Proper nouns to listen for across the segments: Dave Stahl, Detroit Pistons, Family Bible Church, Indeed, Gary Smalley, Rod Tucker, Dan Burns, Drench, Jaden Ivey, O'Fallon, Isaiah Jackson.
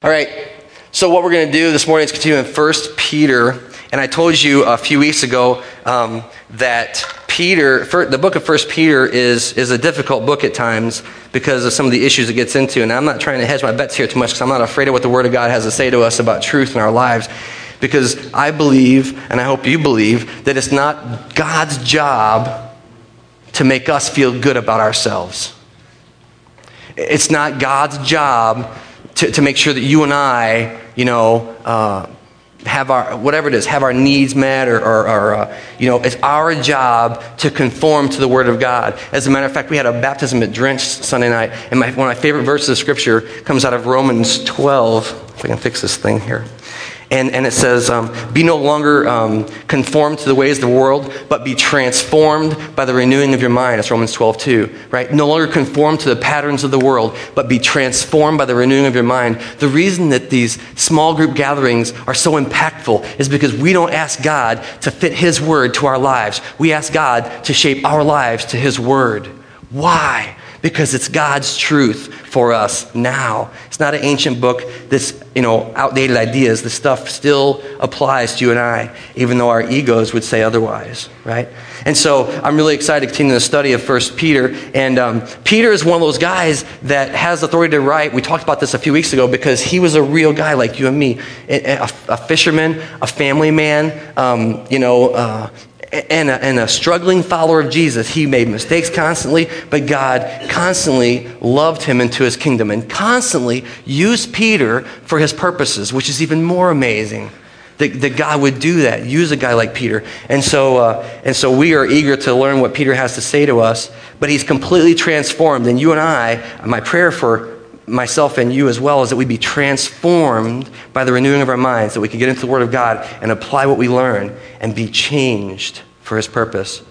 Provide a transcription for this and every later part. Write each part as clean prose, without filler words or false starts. All right, so what we're going to do this morning is continue in 1 Peter. And I told you a few weeks ago that the book of 1 Peter is a difficult book at times because of some of the issues it gets into. And I'm not trying to hedge my bets here too much because I'm not afraid of what the Word of God has to say to us about truth in our lives. Because I believe, and I hope you believe, that it's not God's job to make us feel good about ourselves. It's not God's job to make sure that you and I, have our needs met, or it's our job to conform to the Word of God. As a matter of fact, we had a baptism at Drench Sunday night, and one of my favorite verses of Scripture comes out of Romans 12. If I can fix this thing here. And it says, be no longer conformed to the ways of the world, but be transformed by the renewing of your mind. That's Romans 12:2, right? No longer conformed to the patterns of the world, but be transformed by the renewing of your mind. The reason that these small group gatherings are so impactful is because we don't ask God to fit His Word to our lives. We ask God to shape our lives to His Word. Why? Because it's God's truth for us now. It's not an ancient book that's, outdated ideas. This stuff still applies to you and I, even though our egos would say otherwise, right? And so I'm really excited to continue the study of 1 Peter. And Peter is one of those guys that has authority to write. We talked about this a few weeks ago because he was a real guy like you and me, a fisherman, a family man, and a struggling follower of Jesus. He made mistakes constantly, but God constantly loved him into His kingdom and constantly used Peter for His purposes, which is even more amazing that God would do that, use a guy like Peter. And so we are eager to learn what Peter has to say to us, but he's completely transformed. And you and I, my prayer for myself and you as well is that we be transformed by the renewing of our minds, that we can get into the Word of God and apply what we learn and be changed for His purpose.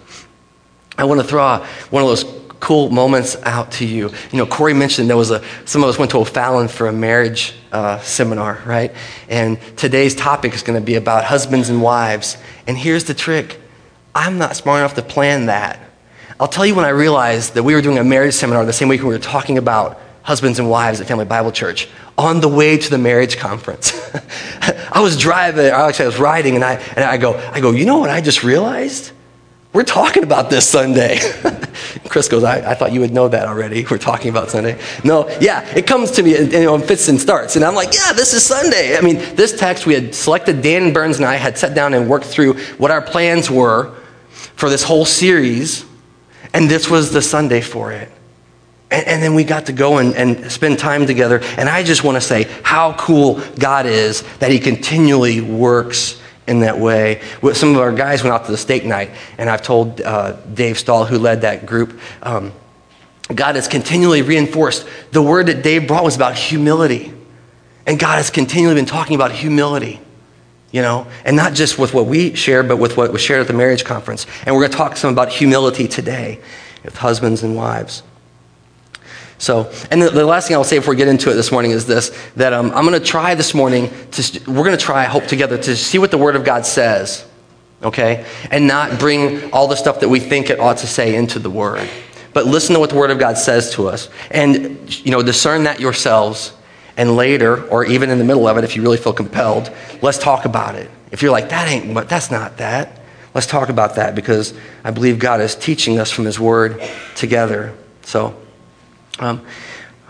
I want to throw one of those cool moments out to you. Corey mentioned there was some of us went to O'Fallon for a marriage seminar, right? And today's topic is going to be about husbands and wives. And here's the trick. I'm not smart enough to plan that. I'll tell you when I realized that we were doing a marriage seminar the same week we were talking about husbands and wives at Family Bible Church, on the way to the marriage conference. I was riding, and I go, you know what I just realized? We're talking about this Sunday. Chris goes, I thought you would know that already. We're talking about Sunday. No, yeah, it comes to me and fits and starts. And I'm like, yeah, this is Sunday. I mean, this text we had selected, Dan Burns and I had sat down and worked through what our plans were for this whole series, and this was the Sunday for it. And then we got to go and spend time together. And I just want to say how cool God is that He continually works in that way. Some of our guys went out to the steak night, and I've told Dave Stahl, who led that group, God has continually reinforced. The word that Dave brought was about humility. And God has continually been talking about humility. And not just with what we share, but with what was shared at the marriage conference. And we're going to talk some about humility today with husbands and wives. So, and the last thing I'll say before we get into it this morning is this, that I'm going to try this morning, to see what the Word of God says, okay? And not bring all the stuff that we think it ought to say into the Word. But listen to what the Word of God says to us. And, discern that yourselves. And later, or even in the middle of it, if you really feel compelled, let's talk about it. If you're like, that's not that. Let's talk about that because I believe God is teaching us from His Word together. So, I'm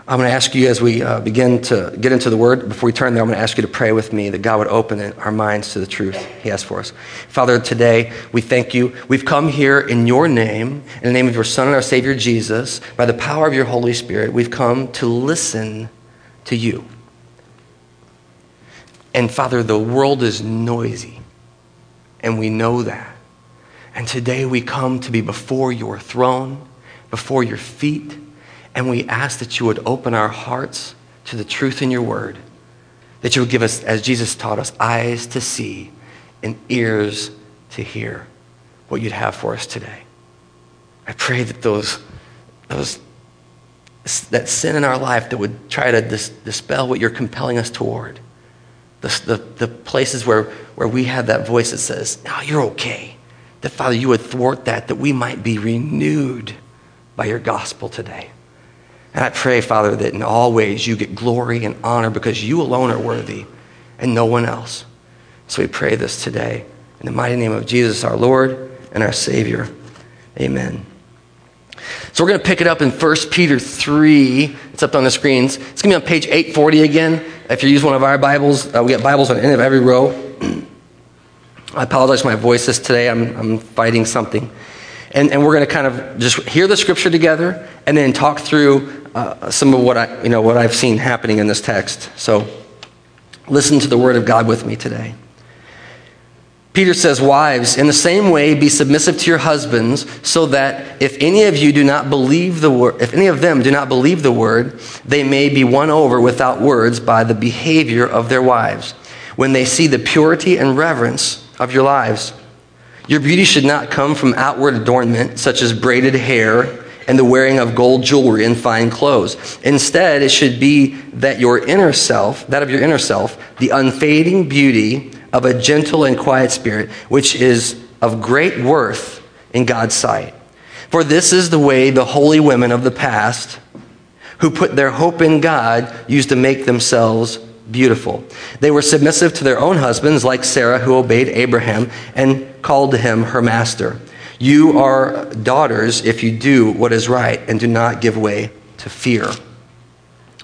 going to ask you as we begin to get into the Word, before we turn there, I'm going to ask you to pray with me that God would open our minds to the truth He has for us. Father, today we thank You. We've come here in Your name, in the name of Your Son and our Savior Jesus, by the power of Your Holy Spirit, we've come to listen to You. And Father, the world is noisy, and we know that. And today we come to be before Your throne, before Your feet, and we ask that You would open our hearts to the truth in Your Word, that You would give us, as Jesus taught us, eyes to see and ears to hear what You'd have for us today. I pray that that sin in our life that would try to dispel what You're compelling us toward, the places where we have that voice that says, no, you're okay, that, Father, You would thwart that we might be renewed by Your gospel today. And I pray, Father, that in all ways you get glory and honor because you alone are worthy and no one else. So we pray this today in the mighty name of Jesus, our Lord and our Savior. Amen. So we're going to pick it up in 1 Peter 3. It's up on the screens. It's going to be on page 840 again. If you use one of our Bibles, we got Bibles on the end of every row. I apologize for my voices today. I'm fighting something. And we're going to kind of just hear the scripture together and then talk through some of what I've seen happening in this text. So listen to the word of God with me today. Peter says, "Wives, in the same way, be submissive to your husbands, so that if any of you do not believe the word, if any of them do not believe the word, they may be won over without words by the behavior of their wives, when they see the purity and reverence of your lives. Your beauty should not come from outward adornment, such as braided hair and the wearing of gold jewelry and fine clothes. Instead, it should be that your inner self, the unfading beauty of a gentle and quiet spirit, which is of great worth in God's sight. For this is the way the holy women of the past, who put their hope in God, used to make themselves beautiful. They were submissive to their own husbands, like Sarah, who obeyed Abraham and called him her master. You are daughters if you do what is right and do not give way to fear."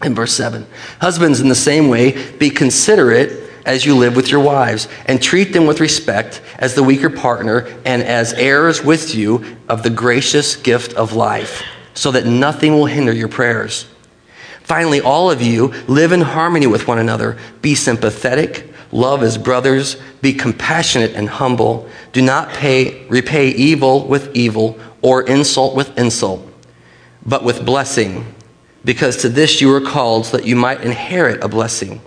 In verse 7, "Husbands, in the same way, be considerate as you live with your wives, and treat them with respect as the weaker partner and as heirs with you of the gracious gift of life, so that nothing will hinder your prayers. Finally, all of you live in harmony with one another. Be sympathetic, love as brothers, be compassionate and humble. Do not repay evil with evil or insult with insult, but with blessing, because to this you were called so that you might inherit a blessing.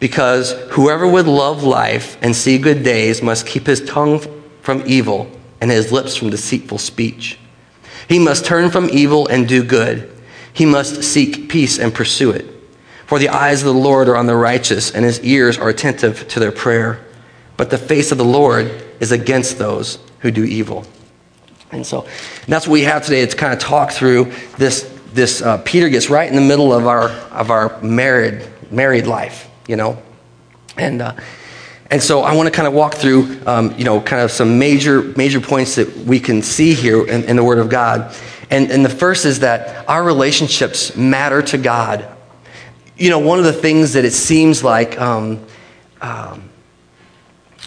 Because whoever would love life and see good days must keep his tongue from evil and his lips from deceitful speech. He must turn from evil and do good. He must seek peace and pursue it. For the eyes of the Lord are on the righteous, and his ears are attentive to their prayer. But the face of the Lord is against those who do evil." And so that's what we have today. It's kind of talk through this. Peter gets right in the middle of our married life. And so I want to kind of walk through, kind of some major points that we can see here in the Word of God. And the first is that our relationships matter to God. You know, one of the things that it seems like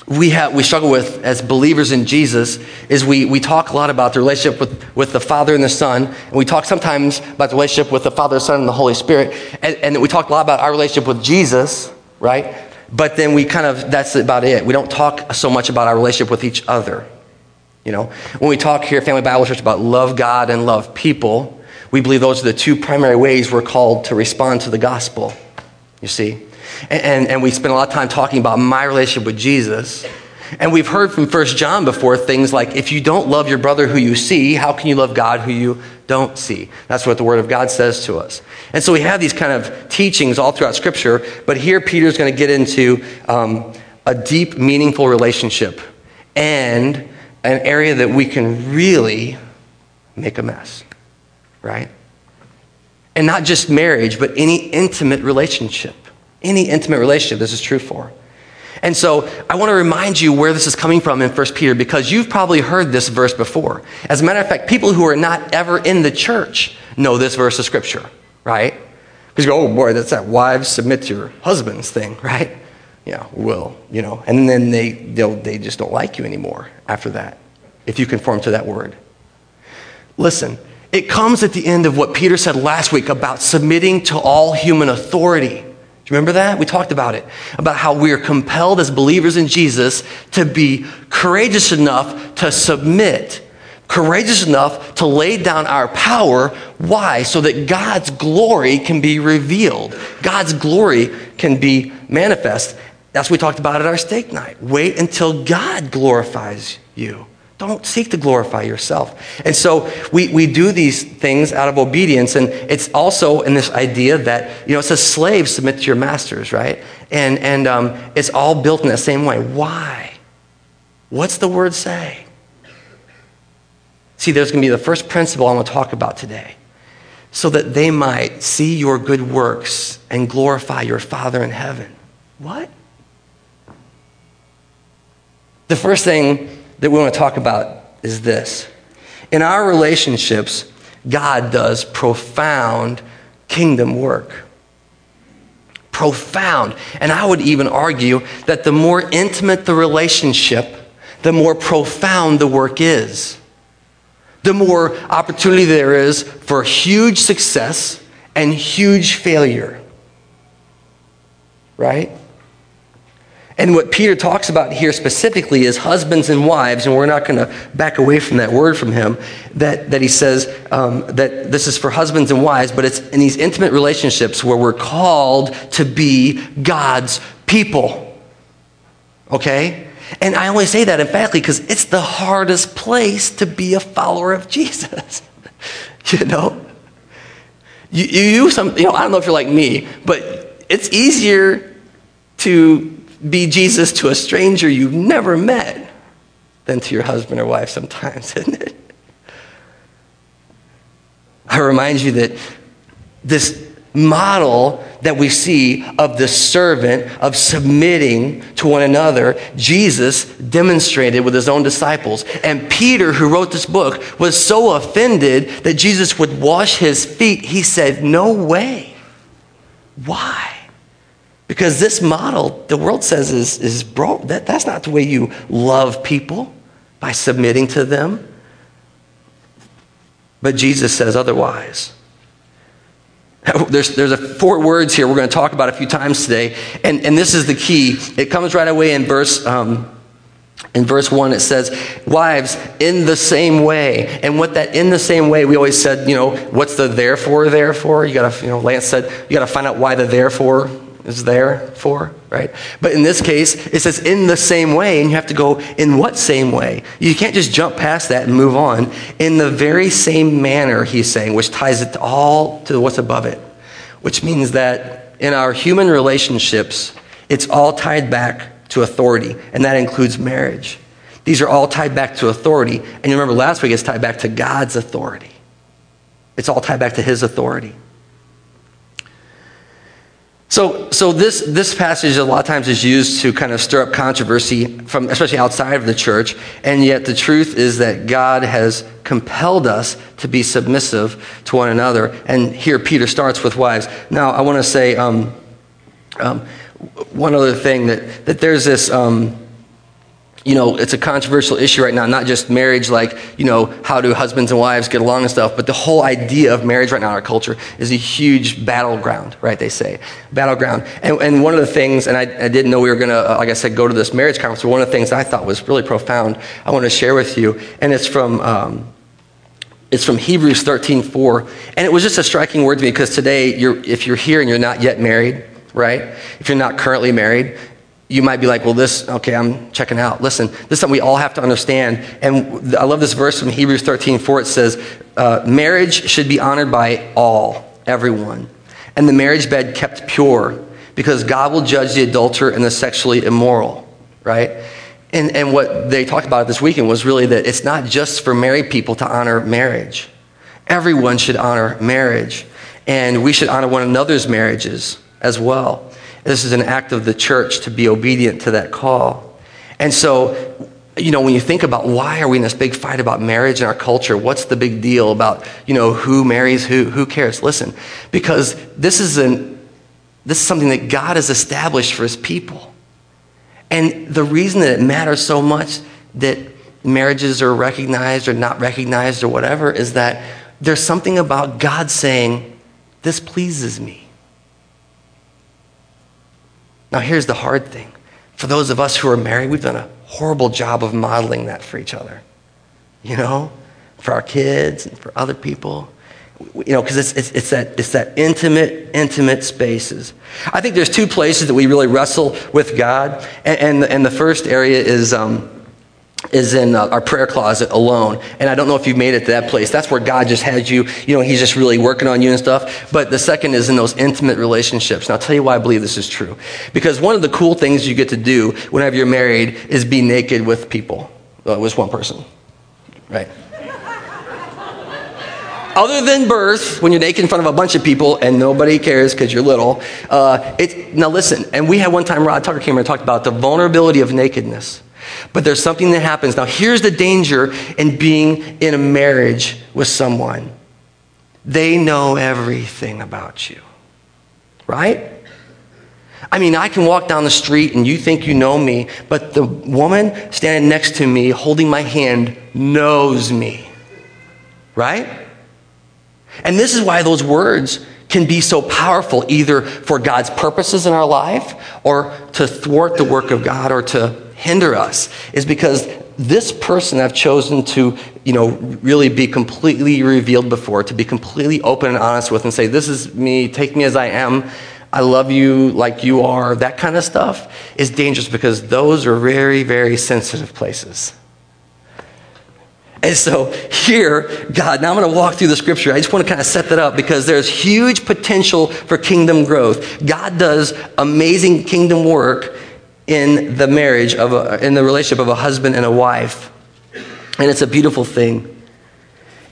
we struggle with as believers in Jesus is we talk a lot about the relationship with the Father and the Son, and we talk sometimes about the relationship with the Father, Son, and the Holy Spirit, and we talk a lot about our relationship with Jesus, right? But then that's about it. We don't talk so much about our relationship with each other. You know, when we talk here at Family Bible Church about love God and love people, we believe those are the two primary ways we're called to respond to the gospel, you see. And we spend a lot of time talking about my relationship with Jesus. And we've heard from 1 John before things like, if you don't love your brother who you see, how can you love God who you don't see? That's what the Word of God says to us. And so we have these kind of teachings all throughout Scripture, but here Peter's going to get into a deep, meaningful relationship and an area that we can really make a mess, right? And not just marriage, but any intimate relationship. Any intimate relationship this is true for. And so I want to remind you where this is coming from in 1 Peter, because you've probably heard this verse before. As a matter of fact, people who are not ever in the church know this verse of Scripture, right? Because you go, oh boy, that's that wives submit to your husbands thing, right? Yeah, will, you know. And then they just don't like you anymore after that, if you conform to that word. Listen, it comes at the end of what Peter said last week about submitting to all human authority. Do you remember that? We talked about it, about how we are compelled as believers in Jesus to be courageous enough to submit, courageous enough to lay down our power. Why? So that God's glory can be revealed. God's glory can be manifest. That's what we talked about at our steak night. Wait until God glorifies you. Don't seek to glorify yourself. And so we do these things out of obedience. And it's also in this idea that, you know, it says slaves submit to your masters, right? And it's all built in that same way. Why? What's the word say? See, there's going to be the first principle I want to talk about today. so that they might see your good works and glorify your Father in heaven. What? The first thing that we want to talk about is this. In our relationships, God does profound kingdom work. Profound. And I would even argue that the more intimate the relationship, the more profound the work is. The more opportunity there is for huge success and huge failure. Right? And what Peter talks about here specifically is husbands and wives, and we're not going to back away from that word from him, that he says that this is for husbands and wives, but it's in these intimate relationships where we're called to be God's people. Okay? And I only say that emphatically because it's the hardest place to be a follower of Jesus. You know? I don't know if you're like me, but it's easier to be Jesus to a stranger you've never met than to your husband or wife sometimes, isn't it? I remind you that this model that we see of the servant, of submitting to one another, Jesus demonstrated with his own disciples. And Peter, who wrote this book, was so offended that Jesus would wash his feet. He said, "No way." Why? Because this model, the world says, is broke. That's not the way you love people, by submitting to them. But Jesus says otherwise. There's 4 words here we're going to talk about a few times today, and this is the key. It comes right away in verse 1. It says, "Wives, in the same way." And what that "in the same way," we always said, you know, what's the "therefore"? Therefore, you got to, you know, Lance said, you got to find out why the "therefore" is there for, right? But in this case, it says "in the same way," and you have to go, in what same way? You can't just jump past that and move on. In the very same manner, he's saying, which ties it all to what's above it, which means that in our human relationships, it's all tied back to authority, and that includes marriage. These are all tied back to authority, and you remember last week, it's tied back to God's authority. It's all tied back to his authority. So this passage a lot of times is used to kind of stir up controversy, from especially outside of the church, and yet the truth is that God has compelled us to be submissive to one another, and here Peter starts with wives. Now, I want to say one other thing, that there's this, you know, it's a controversial issue right now, not just marriage, like, you know, how do husbands and wives get along and stuff, but the whole idea of marriage right now in our culture is a huge battleground, right, they say. Battleground. And one of the things, and I didn't know we were going to, like I said, go to this marriage conference, but one of the things I thought was really profound I want to share with you, and it's from Hebrews 13:4, and it was just a striking word to me, because today, if you're here and you're not yet married, right, if you're not currently married, you might be like, well, this, okay, I'm checking out. Listen, this is something we all have to understand. And I love this verse from Hebrews 13:4. It says, marriage should be honored by all, everyone, and the marriage bed kept pure, because God will judge the adulterer and the sexually immoral, right? And what they talked about this weekend was really that it's not just for married people to honor marriage. Everyone should honor marriage, and we should honor one another's marriages as well. This is an act of the church to be obedient to that call. And so, you know, when you think about why are we in this big fight about marriage in our culture, what's the big deal about, you know, who marries who cares? Listen, because this is something that God has established for his people. And the reason that it matters so much that marriages are recognized or not recognized or whatever is that there's something about God saying, this pleases me. Now, here's the hard thing. For those of us who are married, we've done a horrible job of modeling that for each other, you know, for our kids and for other people, you know, because it's that intimate spaces. I think there's 2 places that we really wrestle with God, and the first area is in our prayer closet alone. And I don't know if you've made it to that place. That's where God just has you. You know, he's just really working on you and stuff. But the second is in those intimate relationships. And I'll tell you why I believe this is true. Because one of the cool things you get to do whenever you're married is be naked with people. Well, it was one person, right? Other than birth, when you're naked in front of a bunch of people and nobody cares because you're little. Now listen, and we had one time Rod Tucker came here and talked about the vulnerability of nakedness. But there's something that happens. Now here's the danger in being in a marriage with someone. They know everything about you, right? I mean, I can walk down the street and you think you know me, but the woman standing next to me holding my hand knows me, right? And this is why those words can be so powerful, either for God's purposes in our life or to thwart the work of God or to hinder us, is because this person I've chosen to, really be completely revealed before, to be completely open and honest with and say, this is me, take me as I am, I love you like you are, that kind of stuff is dangerous because those are very, very sensitive places. And so here, God, now I'm going to walk through the scripture. I just want to kind of set that up because there's huge potential for kingdom growth. God does amazing kingdom work in the marriage, in the relationship of a husband and a wife. And it's a beautiful thing.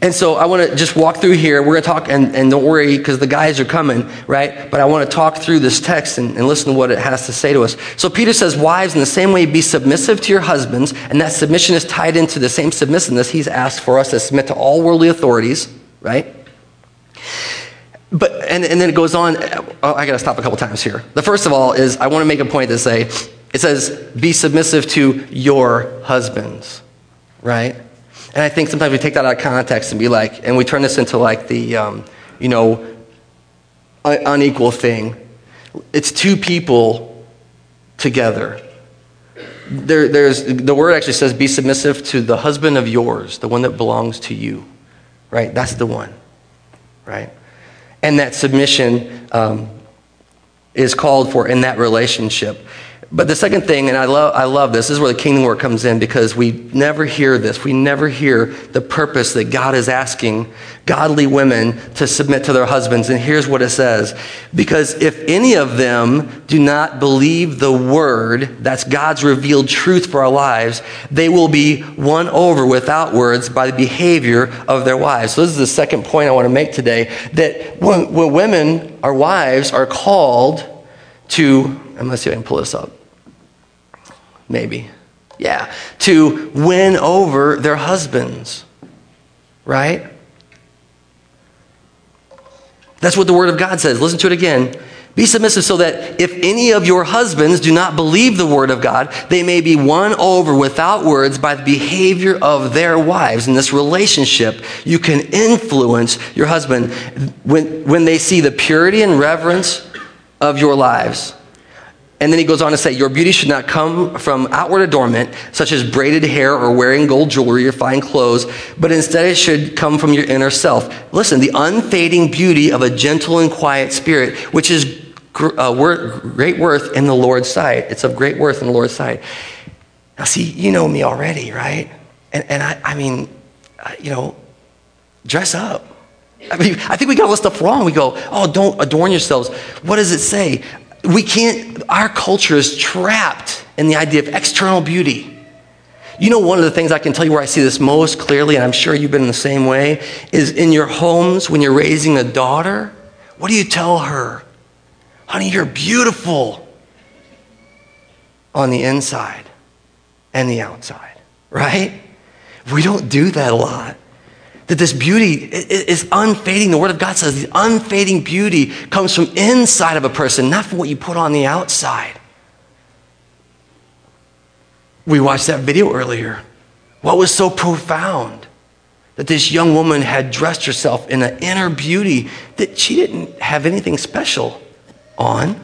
And so I want to just walk through here. We're going to talk, and don't worry because the guys are coming, right? But I want to talk through this text and listen to what it has to say to us. So Peter says, wives, in the same way, be submissive to your husbands. And that submission is tied into the same submissiveness he's asked for us to submit to all worldly authorities, right? But and then it goes on. I got to stop a couple times here. The first of all is I want to make a point to say, it says, be submissive to your husbands, right? And I think sometimes we take that out of context and be like, and we turn this into like the, unequal thing. It's two people together. The word actually says, be submissive to the husband of yours, the one that belongs to you, right? That's the one, right? And that submission is called for in that relationship. But the second thing, and I love this is where the kingdom work comes in because we never hear this. We never hear the purpose that God is asking godly women to submit to their husbands. And here's what it says. Because if any of them do not believe the word, that's God's revealed truth for our lives, they will be won over without words by the behavior of their wives. So this is the second point I want to make today, that when women, our wives, are called to, and let's see if I can pull this up. Maybe. Yeah. To win over their husbands. Right? That's what the Word of God says. Listen to it again. Be submissive so that if any of your husbands do not believe the Word of God, they may be won over without words by the behavior of their wives. In this relationship, you can influence your husband when they see the purity and reverence of your lives. And then he goes on to say, your beauty should not come from outward adornment, such as braided hair or wearing gold jewelry or fine clothes, but instead it should come from your inner self. Listen, the unfading beauty of a gentle and quiet spirit, which is great worth in the Lord's sight. It's of great worth in the Lord's sight. Now see, you know me already, right? And I mean, dress up. I mean, I think we got all this stuff wrong. We go, oh, don't adorn yourselves. What does it say? We can't, our culture is trapped in the idea of external beauty. You know, one of the things I can tell you where I see this most clearly, and I'm sure you've been in the same way, is in your homes when you're raising a daughter. What do you tell her? Honey, you're beautiful on the inside and the outside, right? We don't do that a lot. That this beauty is unfading. The Word of God says the unfading beauty comes from inside of a person, not from what you put on the outside. We watched that video earlier. What was so profound? That this young woman had dressed herself in an inner beauty that she didn't have anything special on.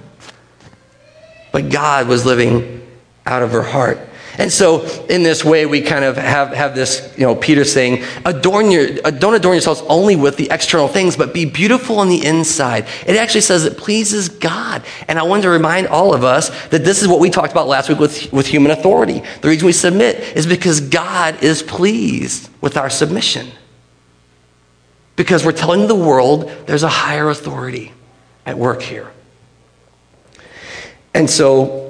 But God was living out of her heart. And so in this way, we kind of have this, Peter saying, don't adorn yourselves only with the external things, but be beautiful on the inside. It actually says it pleases God. And I wanted to remind all of us that this is what we talked about last week with human authority. The reason we submit is because God is pleased with our submission. Because we're telling the world there's a higher authority at work here. And so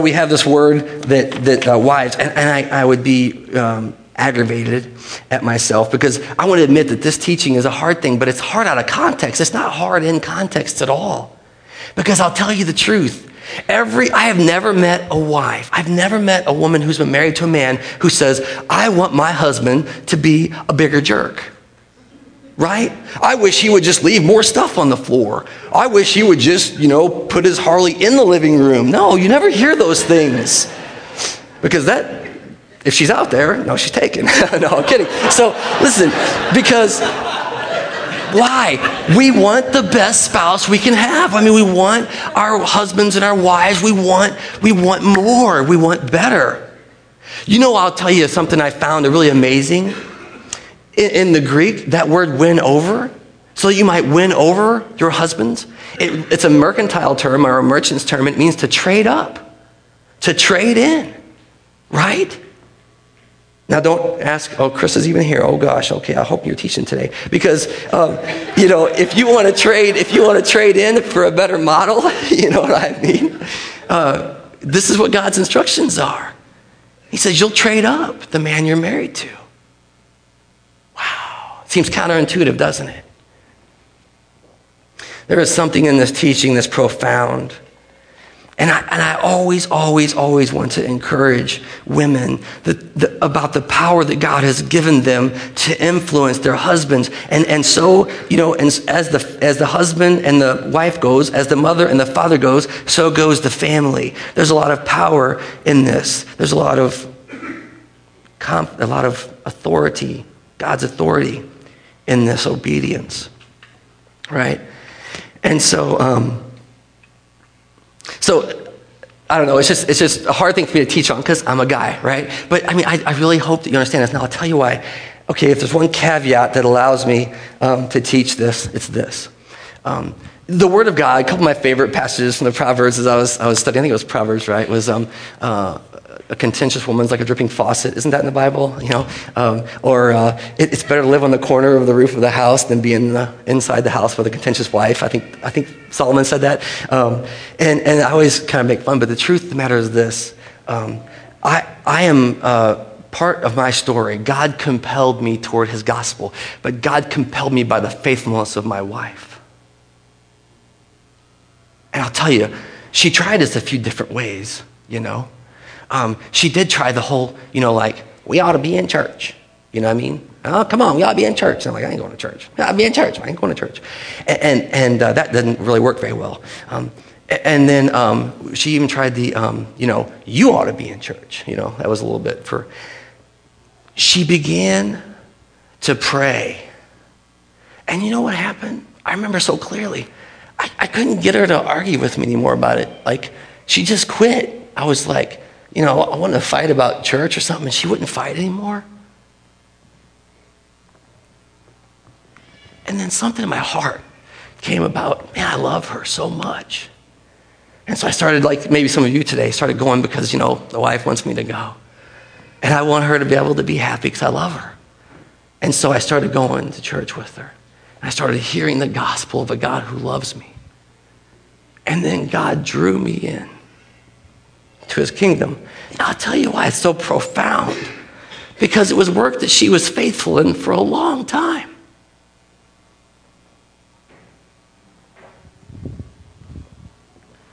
we have this word that wives, and I would be aggravated at myself because I want to admit that this teaching is a hard thing, but it's hard out of context. It's not hard in context at all. Because I'll tell you the truth. I have never met a wife. I've never met a woman who's been married to a man who says, I want my husband to be a bigger jerk. Right? I wish he would just leave more stuff on the floor. I wish he would just, put his Harley in the living room. No, you never hear those things. Because if she's out there, no, she's taken. No, I'm kidding. So listen, because... Why? We want the best spouse we can have. I mean, we want our husbands and our wives. We want more. We want better. I'll tell you something I found really amazing. In the Greek, that word win over, so you might win over your husbands. It's a mercantile term or a merchant's term. It means to trade up, to trade in, right? Now, don't ask, oh, Chris is even here. Oh, gosh, okay, I hope you're teaching today. Because, if you want to trade in for a better model, you know what I mean? This is what God's instructions are. He says, you'll trade up the man you're married to. Wow. Seems counterintuitive, doesn't it? There is something in this teaching that's profound. And I always want to encourage women about the power that God has given them to influence their husbands. And so, as the husband and the wife goes, as the mother and the father goes, so goes the family. There's a lot of power in this. There's a lot of authority, God's authority in this obedience, right? And so... So, I don't know, it's just a hard thing for me to teach on because I'm a guy, right? But I mean, I really hope that you understand this. Now, I'll tell you why. Okay, if there's one caveat that allows me to teach this, it's this. The Word of God, a couple of my favorite passages from the Proverbs as I was studying, I think it was Proverbs, right? It was a contentious woman's like a dripping faucet. Isn't that in the Bible? It's better to live on the corner of the roof of the house than be inside the house with a contentious wife. I think Solomon said that. And I always kind of make fun, but the truth of the matter is this. I am part of my story. God compelled me toward his gospel, but God compelled me by the faithfulness of my wife. And I'll tell you, she tried us a few different ways, She did try the whole, we ought to be in church. You know what I mean? Oh, come on, we ought to be in church. And I'm like, I ain't going to church. I'll be in church. I ain't going to church. And that didn't really work very well. And then she even tried the, you ought to be in church. That was a little bit for... She began to pray. And you know what happened? I remember so clearly. I couldn't get her to argue with me anymore about it. She just quit. I was like... I wanted to fight about church or something, and she wouldn't fight anymore. And then something in my heart came about, man, I love her so much. And so I started, maybe some of you today, started going because, the wife wants me to go. And I want her to be able to be happy because I love her. And so I started going to church with her. And I started hearing the gospel of a God who loves me. And then God drew me in to his kingdom. Now, I'll tell you why it's so profound. Because it was work that she was faithful in for a long time.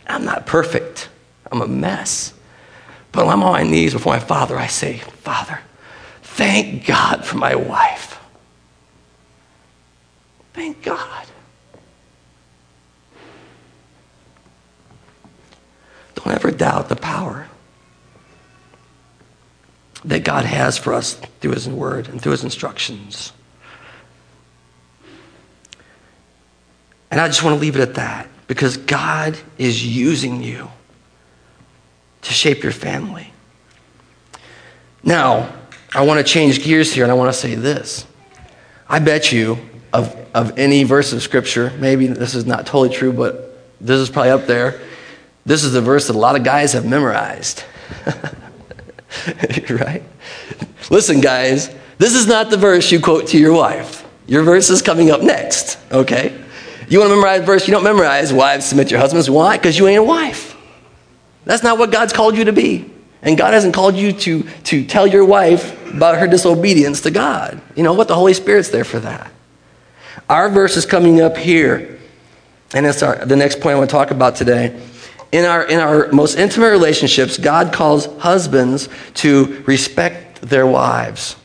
I'm not perfect. I'm a mess. But when I'm on my knees before my Father, I say, Father, thank God for my wife. Thank God. Don't ever doubt the power that God has for us through his word and through his instructions. And I just want to leave it at that, because God is using you to shape your family. Now, I want to change gears here, and I want to say this. I bet you, of any verse of Scripture, maybe this is not totally true, but this is probably up there, this is the verse that a lot of guys have memorized. Right? Listen, guys, this is not the verse you quote to your wife. Your verse is coming up next, okay? You want to memorize a verse you don't memorize, wives submit to your husbands. Why? Because you ain't a wife. That's not what God's called you to be. And God hasn't called you to tell your wife about her disobedience to God. You know what? The Holy Spirit's there for that. Our verse is coming up here, and it's the next point I want to talk about today. In our most intimate relationships, God calls husbands to respect their wives.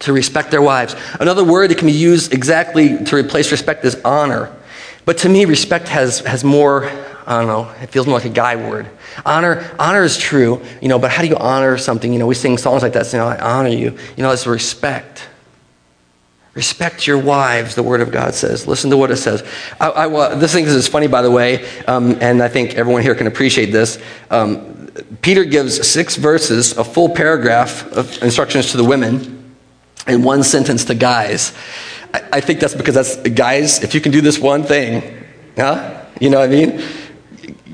To respect their wives. Another word that can be used exactly to replace respect is honor. But to me, respect has more, I don't know, it feels more like a guy word. Honor is true, you know, but how do you honor something? You know, we sing songs like that saying, I honor you. You know, it's respect. Respect your wives, the Word of God says. Listen to what it says. This thing is funny, by the way, and I think everyone here can appreciate this. Peter gives 6 verses, a full paragraph of instructions to the women, and one sentence to guys. I think that's because guys, if you can do this one thing, huh? You know what I mean?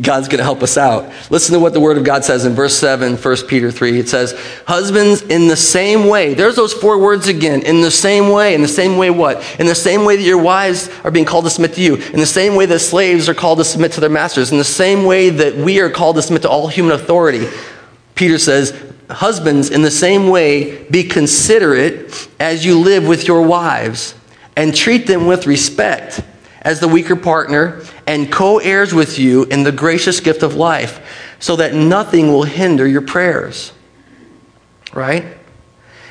God's going to help us out. Listen to what the Word of God says in verse 7, 1 Peter 3. It says, husbands, in the same way. There's those 4 words again. In the same way. In the same way what? In the same way that your wives are being called to submit to you. In the same way that slaves are called to submit to their masters. In the same way that we are called to submit to all human authority. Peter says, husbands, in the same way, be considerate as you live with your wives and treat them with respect as the weaker partner and co-heirs with you in the gracious gift of life, so that nothing will hinder your prayers. Right?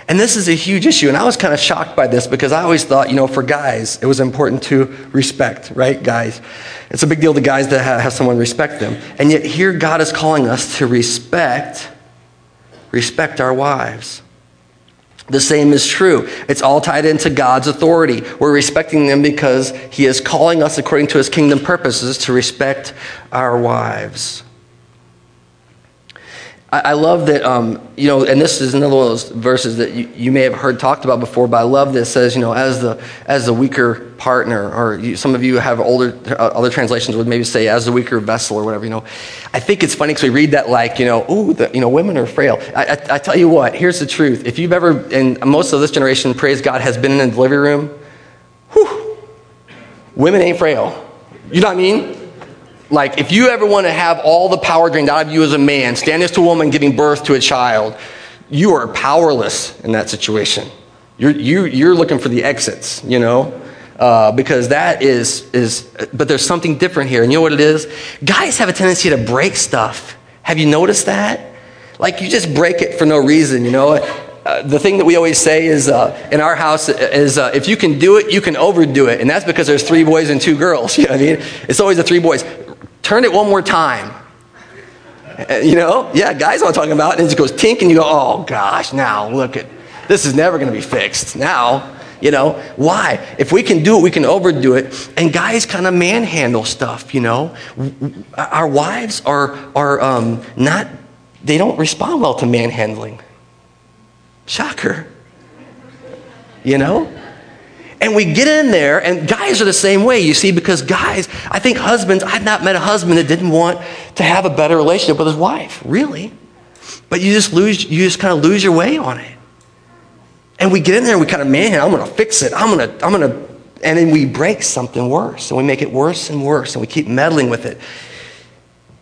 And this is a huge issue, and I was kind of shocked by this because I always thought, you know, for guys, it was important to respect, right, guys? It's a big deal to guys to have someone respect them. And yet here God is calling us to respect our wives. The same is true. It's all tied into God's authority. We're respecting them because He is calling us according to His kingdom purposes to respect our wives. I love that, you know, and this is another one of those verses that you may have heard talked about before, but I love this. It says, you know, as the weaker partner, or some of you have other translations would maybe say as the weaker vessel or whatever, you know. I think it's funny because we read that like, you know, women are frail. I tell you what, here's the truth. If you've ever, and most of this generation, praise God, has been in a delivery room, whew, women ain't frail. You know what I mean? Like, if you ever want to have all the power drained out of you as a man, stand next to a woman giving birth to a child, you are powerless in that situation. You're looking for the exits, you know, because that is. But there's something different here, and you know what it is? Guys have a tendency to break stuff. Have you noticed that? Like, you just break it for no reason, you know. The thing that we always say is in our house is if you can do it, you can overdo it, and that's because there's 3 boys and 2 girls. You know what I mean? It's always the 3 boys. Turn it one more time. You know? Yeah, guys know what I'm talking about. And it just goes tink, and you go, oh, gosh, now, look at this is never going to be fixed. Now, you know, why? If we can do it, we can overdo it. And guys kind of manhandle stuff, you know? Our wives are not, they don't respond well to manhandling. Shocker. You know? And we get in there, and guys are the same way, you see, because guys, I think husbands, I've not met a husband that didn't want to have a better relationship with his wife, really. But you just kind of lose your way on it. And we get in there and we kind of, man, I'm going to fix it. I'm going to, and then we break something worse, and we make it worse and worse, and we keep meddling with it.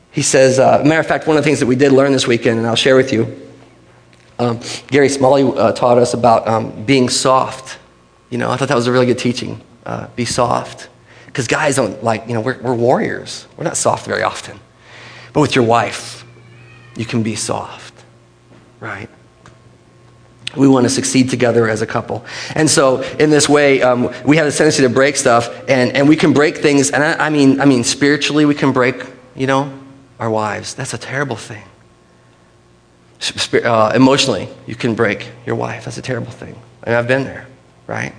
He says, matter of fact, one of the things that we did learn this weekend, and I'll share with you, Gary Smalley taught us about being soft. You know, I thought that was a really good teaching. Be soft. Because guys don't like, you know, we're warriors. We're not soft very often. But with your wife, you can be soft, right? We want to succeed together as a couple. And so in this way, we have a tendency to break stuff, and we can break things. And I mean, spiritually, we can break, you know, our wives. That's a terrible thing. Emotionally, you can break your wife. That's a terrible thing. And I've been there. Right?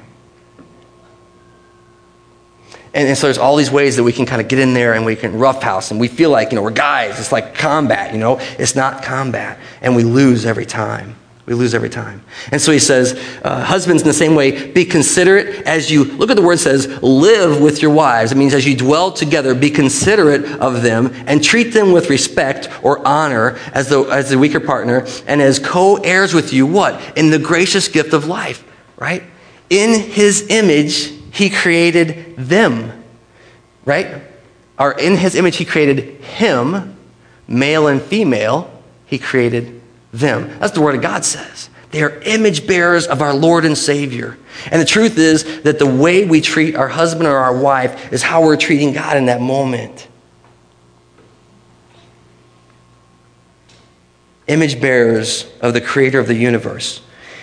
And so there's all these ways that we can kind of get in there and we can roughhouse, and we feel like, you know, we're guys. It's like combat, you know? It's not combat. And we lose every time. We lose every time. And so he says, husbands, in the same way, be considerate as you, look at the word says, live with your wives. It means as you dwell together, be considerate of them and treat them with respect or honor as the weaker partner and as co-heirs with you, what? In the gracious gift of life, right? In His image, He created them, right? Or in His image, He created him, male and female, He created them. That's the Word of God says. They are image bearers of our Lord and Savior. And the truth is that the way we treat our husband or our wife is how we're treating God in that moment. Image bearers of the creator of the universe.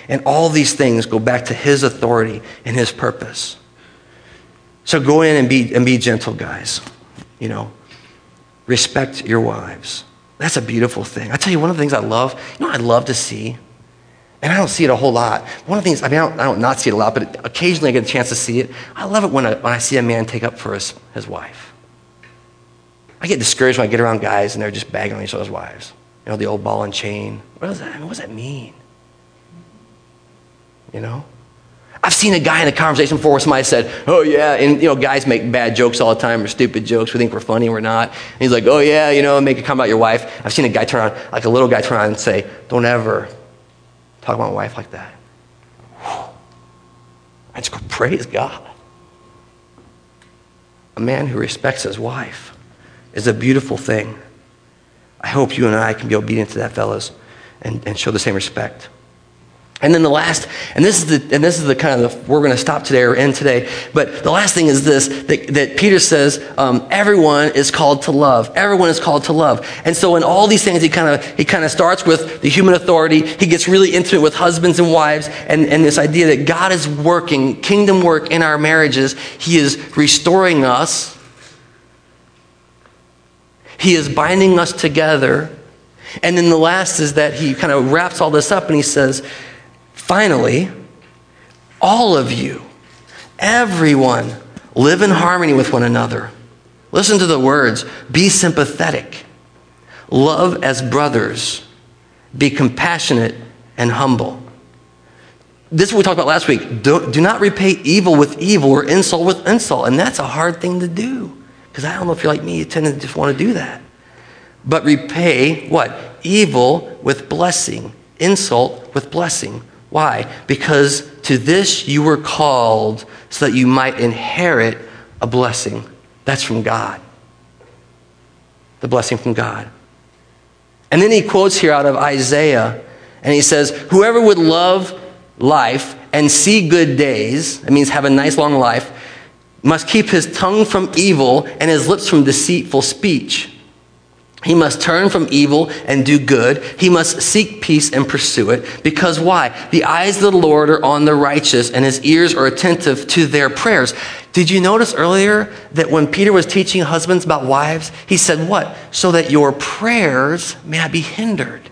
And all these things go back to his authority and his purpose. So go in and be gentle, guys. You know, respect your wives. That's a beautiful thing. I tell you, one of the things I love, you know what I love to see? And I don't see it a whole lot. One of the things, I don't not see it a lot, but occasionally I get a chance to see it. I love it when I see a man take up for his wife. I get discouraged when I get around guys and they're just bagging on each other's wives. You know, the old ball and chain. What does that mean? You know? I've seen a guy in a conversation before where somebody said, oh yeah, and you know, guys make bad jokes all the time or stupid jokes. We think we're funny, we're not. And he's like, oh yeah, you know, make a comment about your wife. I've seen a guy turn on, like a little guy turn on and say, don't ever talk about my wife like that. Whew. I just go, praise God. A man who respects his wife is a beautiful thing. I hope you and I can be obedient to that, fellas, and show the same respect. And then the last, and this is the we're going to stop today or end today, but the last thing is this, that Peter says, everyone is called to love. Everyone is called to love. And so in all these things, he kind of starts with the human authority. He gets really intimate with husbands and wives and this idea that God is working, kingdom work in our marriages. He is restoring us. He is binding us together. And then the last is that he kind of wraps all this up and he says, finally, all of you, everyone, live in harmony with one another. Listen to the words. Be sympathetic. Love as brothers. Be compassionate and humble. This is what we talked about last week. Do not repay evil with evil or insult with insult. And that's a hard thing to do. Because I don't know if you're like me, you tend to just want to do that. But repay what? Evil with blessing. Insult with blessing. Why? Because to this you were called so that you might inherit a blessing. That's from God. The blessing from God. And then he quotes here out of Isaiah, and he says, whoever would love life and see good days, that means have a nice long life, must keep his tongue from evil and his lips from deceitful speech. He must turn from evil and do good. He must seek peace and pursue it. Because why? The eyes of the Lord are on the righteous, and his ears are attentive to their prayers. Did you notice earlier that when Peter was teaching husbands about wives, he said what? So that your prayers may not be hindered.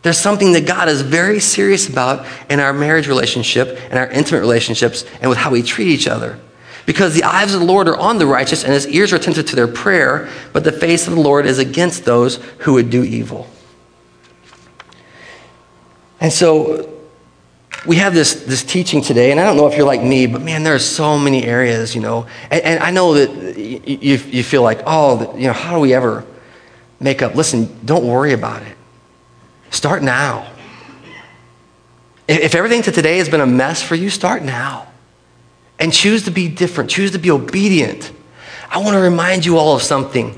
There's something that God is very serious about in our marriage relationship and our intimate relationships and with how we treat each other. Because the eyes of the Lord are on the righteous, and his ears are attentive to their prayer, but the face of the Lord is against those who would do evil. And so we have this teaching today, and I don't know if you're like me, but man, there are so many areas, you know. And I know that you feel like, oh, you know, how do we ever make up? Listen, don't worry about it. Start now. If everything to today has been a mess for you, start now. And choose to be different. Choose to be obedient. I want to remind you all of something.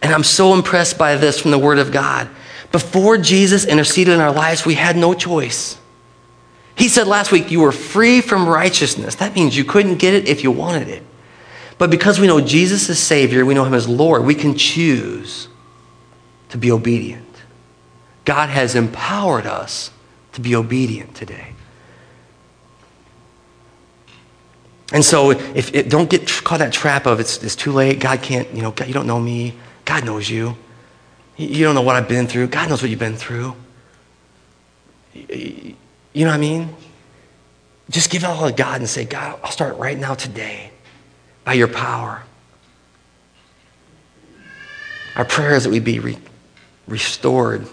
And I'm so impressed by this from the Word of God. Before Jesus interceded in our lives, we had no choice. He said last week, you were free from righteousness. That means you couldn't get it if you wanted it. But because we know Jesus as Savior, we know him as Lord, we can choose to be obedient. God has empowered us to be obedient today. And so, if don't get caught in that trap of it's too late. God can't, you know. God, you don't know me. God knows you. You don't know what I've been through. God knows what you've been through. You know what I mean? Just give it all to God and say, God, I'll start right now today, by your power. Our prayer is that we be restored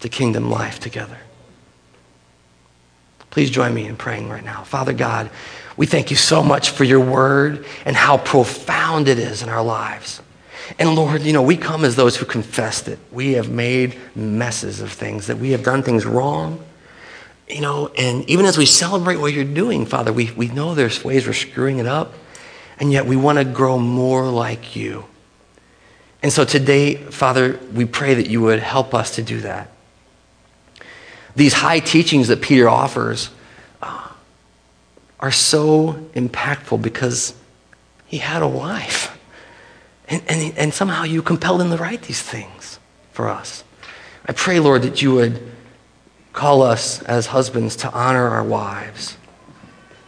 to kingdom life together. Please join me in praying right now. Father God, we thank you so much for your word and how profound it is in our lives. And Lord, you know, we come as those who confessed it. We have made messes of things, that we have done things wrong. You know, and even as we celebrate what you're doing, Father, we know there's ways we're screwing it up, and yet we want to grow more like you. And so today, Father, we pray that you would help us to do that. These high teachings that Peter offers are so impactful because he had a wife. And somehow you compelled him to write these things for us. I pray, Lord, that you would call us as husbands to honor our wives,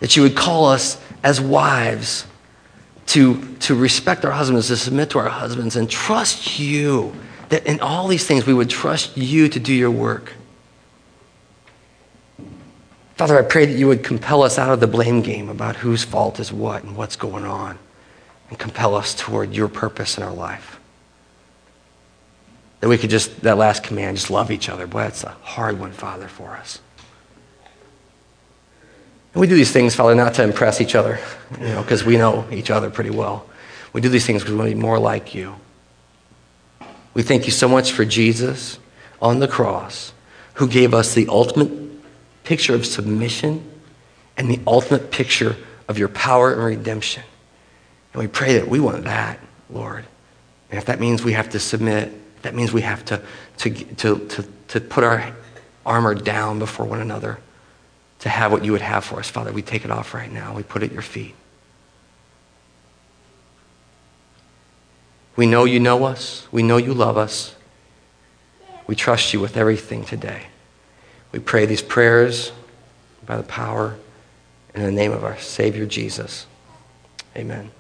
that you would call us as wives to respect our husbands, to submit to our husbands, and trust you, that in all these things we would trust you to do your work. Father, I pray that you would compel us out of the blame game about whose fault is what and what's going on, and compel us toward your purpose in our life. That we could just, that last command, just love each other. Boy, that's a hard one, Father, for us. And we do these things, Father, not to impress each other, because we know each other pretty well. We do these things because we want to be more like you. We thank you so much for Jesus on the cross, who gave us the ultimate picture of submission and the ultimate picture of your power and redemption. And we pray that we want that, Lord. And if that means we have to submit, that means we have to put our armor down before one another to have what you would have for us. Father, we take it off right now. We put it at your feet. We know you know us. We know you love us. We trust you with everything today. We pray these prayers by the power and in the name of our Savior Jesus. Amen.